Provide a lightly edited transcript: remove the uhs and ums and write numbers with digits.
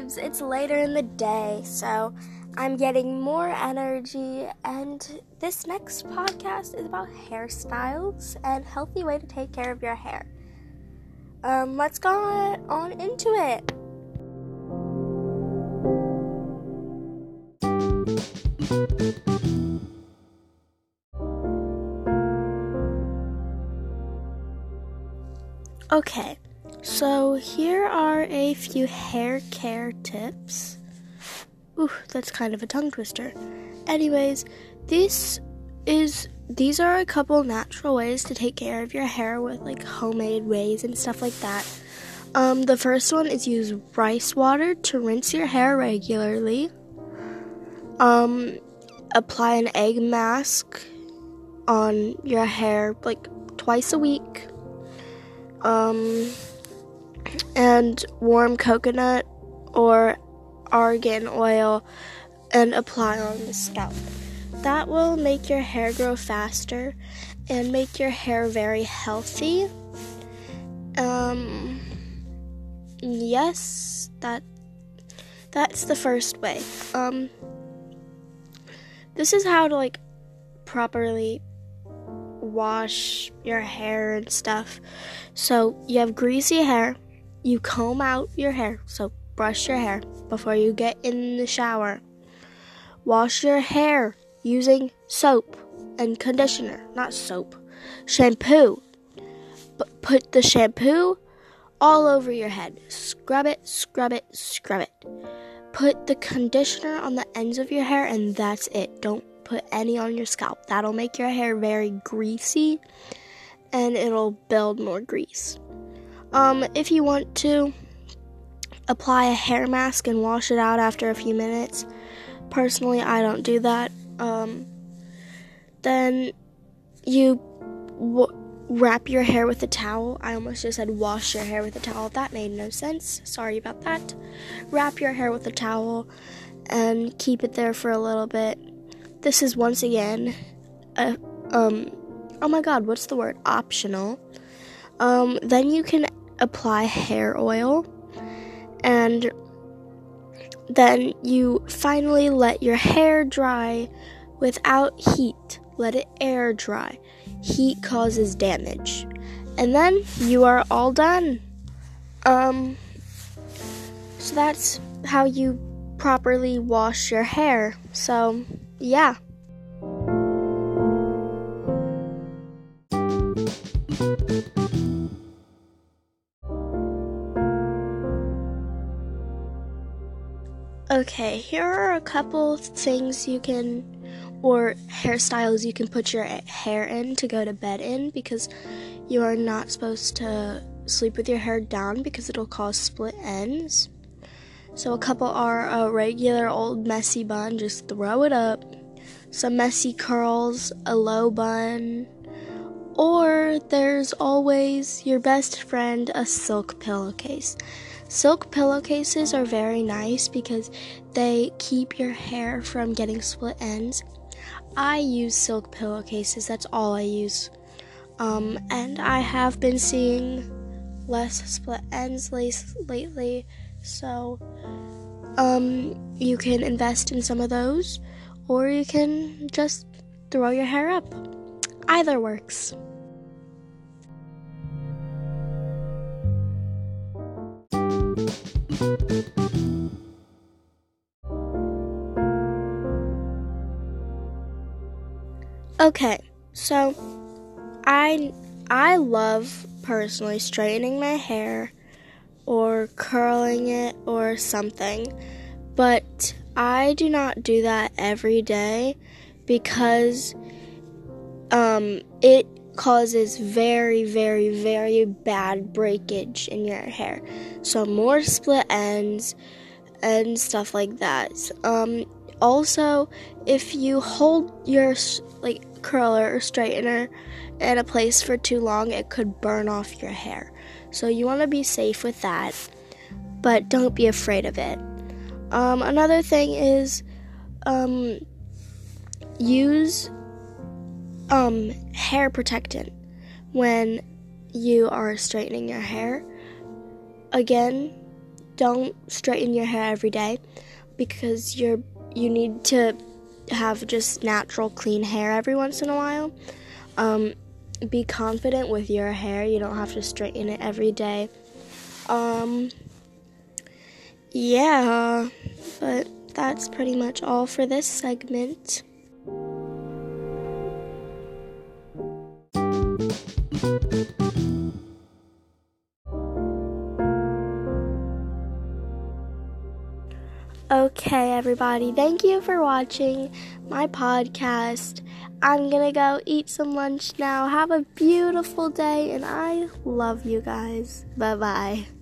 leaves, it's later in the day, so I'm getting more energy, and this next podcast is about hairstyles and healthy way to take care of your hair. Let's go on into it. Okay, so here are a few hair care tips. Ooh, that's kind of a tongue twister. Anyways, these are a couple natural ways to take care of your hair with like homemade ways and stuff like that. The first one is use rice water to rinse your hair regularly. Apply an egg mask on your hair like twice a week. And warm coconut or argan oil and apply on the scalp. That will make your hair grow faster and make your hair very healthy. Yes, that's the first way. This is how to like properly wash your hair and stuff. So you have greasy hair, you comb out your hair, so brush your hair before you get in the shower. Wash your hair using soap and conditioner, not soap, shampoo. But put the shampoo all over your head. Scrub it, scrub it, scrub it. Put the conditioner on the ends of your hair and that's it. Don't put any on your scalp. That'll make your hair very greasy and it'll build more grease. If you want to, apply a hair mask and wash it out after a few minutes. Personally, I don't do that. Then you wrap your hair with a towel. I almost just said wash your hair with a towel. That made no sense. Sorry about that. Wrap your hair with a towel and keep it there for a little bit. This is once again optional. Then you can apply hair oil. And then you finally let your hair dry without heat. Let it air dry. Heat causes damage. And then you are all done. So that's how you properly wash your hair. So, yeah. Okay, here are a couple things you can, or hairstyles you can put your hair in to go to bed in, because you are not supposed to sleep with your hair down because it'll cause split ends. So a couple are a regular old messy bun, just throw it up, some messy curls, a low bun, or there's always your best friend, a silk pillowcase. Silk pillowcases are very nice because they keep your hair from getting split ends. I use silk pillowcases, that's all I use. And I have been seeing less split ends lately, so you can invest in some of those, or you can just throw your hair up. Either works. Okay, so I love personally straightening my hair or curling it or something, but I do not do that every day because it causes very, very, very bad breakage in your hair. So more split ends and stuff like that. Also, if you hold your like curler or straightener in a place for too long, it could burn off your hair. So you want to be safe with that, but don't be afraid of it. Another thing is use hair protectant when you are straightening your hair. Again, don't straighten your hair every day because you need to have just natural, clean hair every once in a while. Be confident with your hair. You don't have to straighten it every day. Yeah, but that's pretty much all for this segment. Okay, everybody, thank you for watching my podcast. I'm gonna go eat some lunch now. Have a beautiful day, and I love you guys. Bye-bye.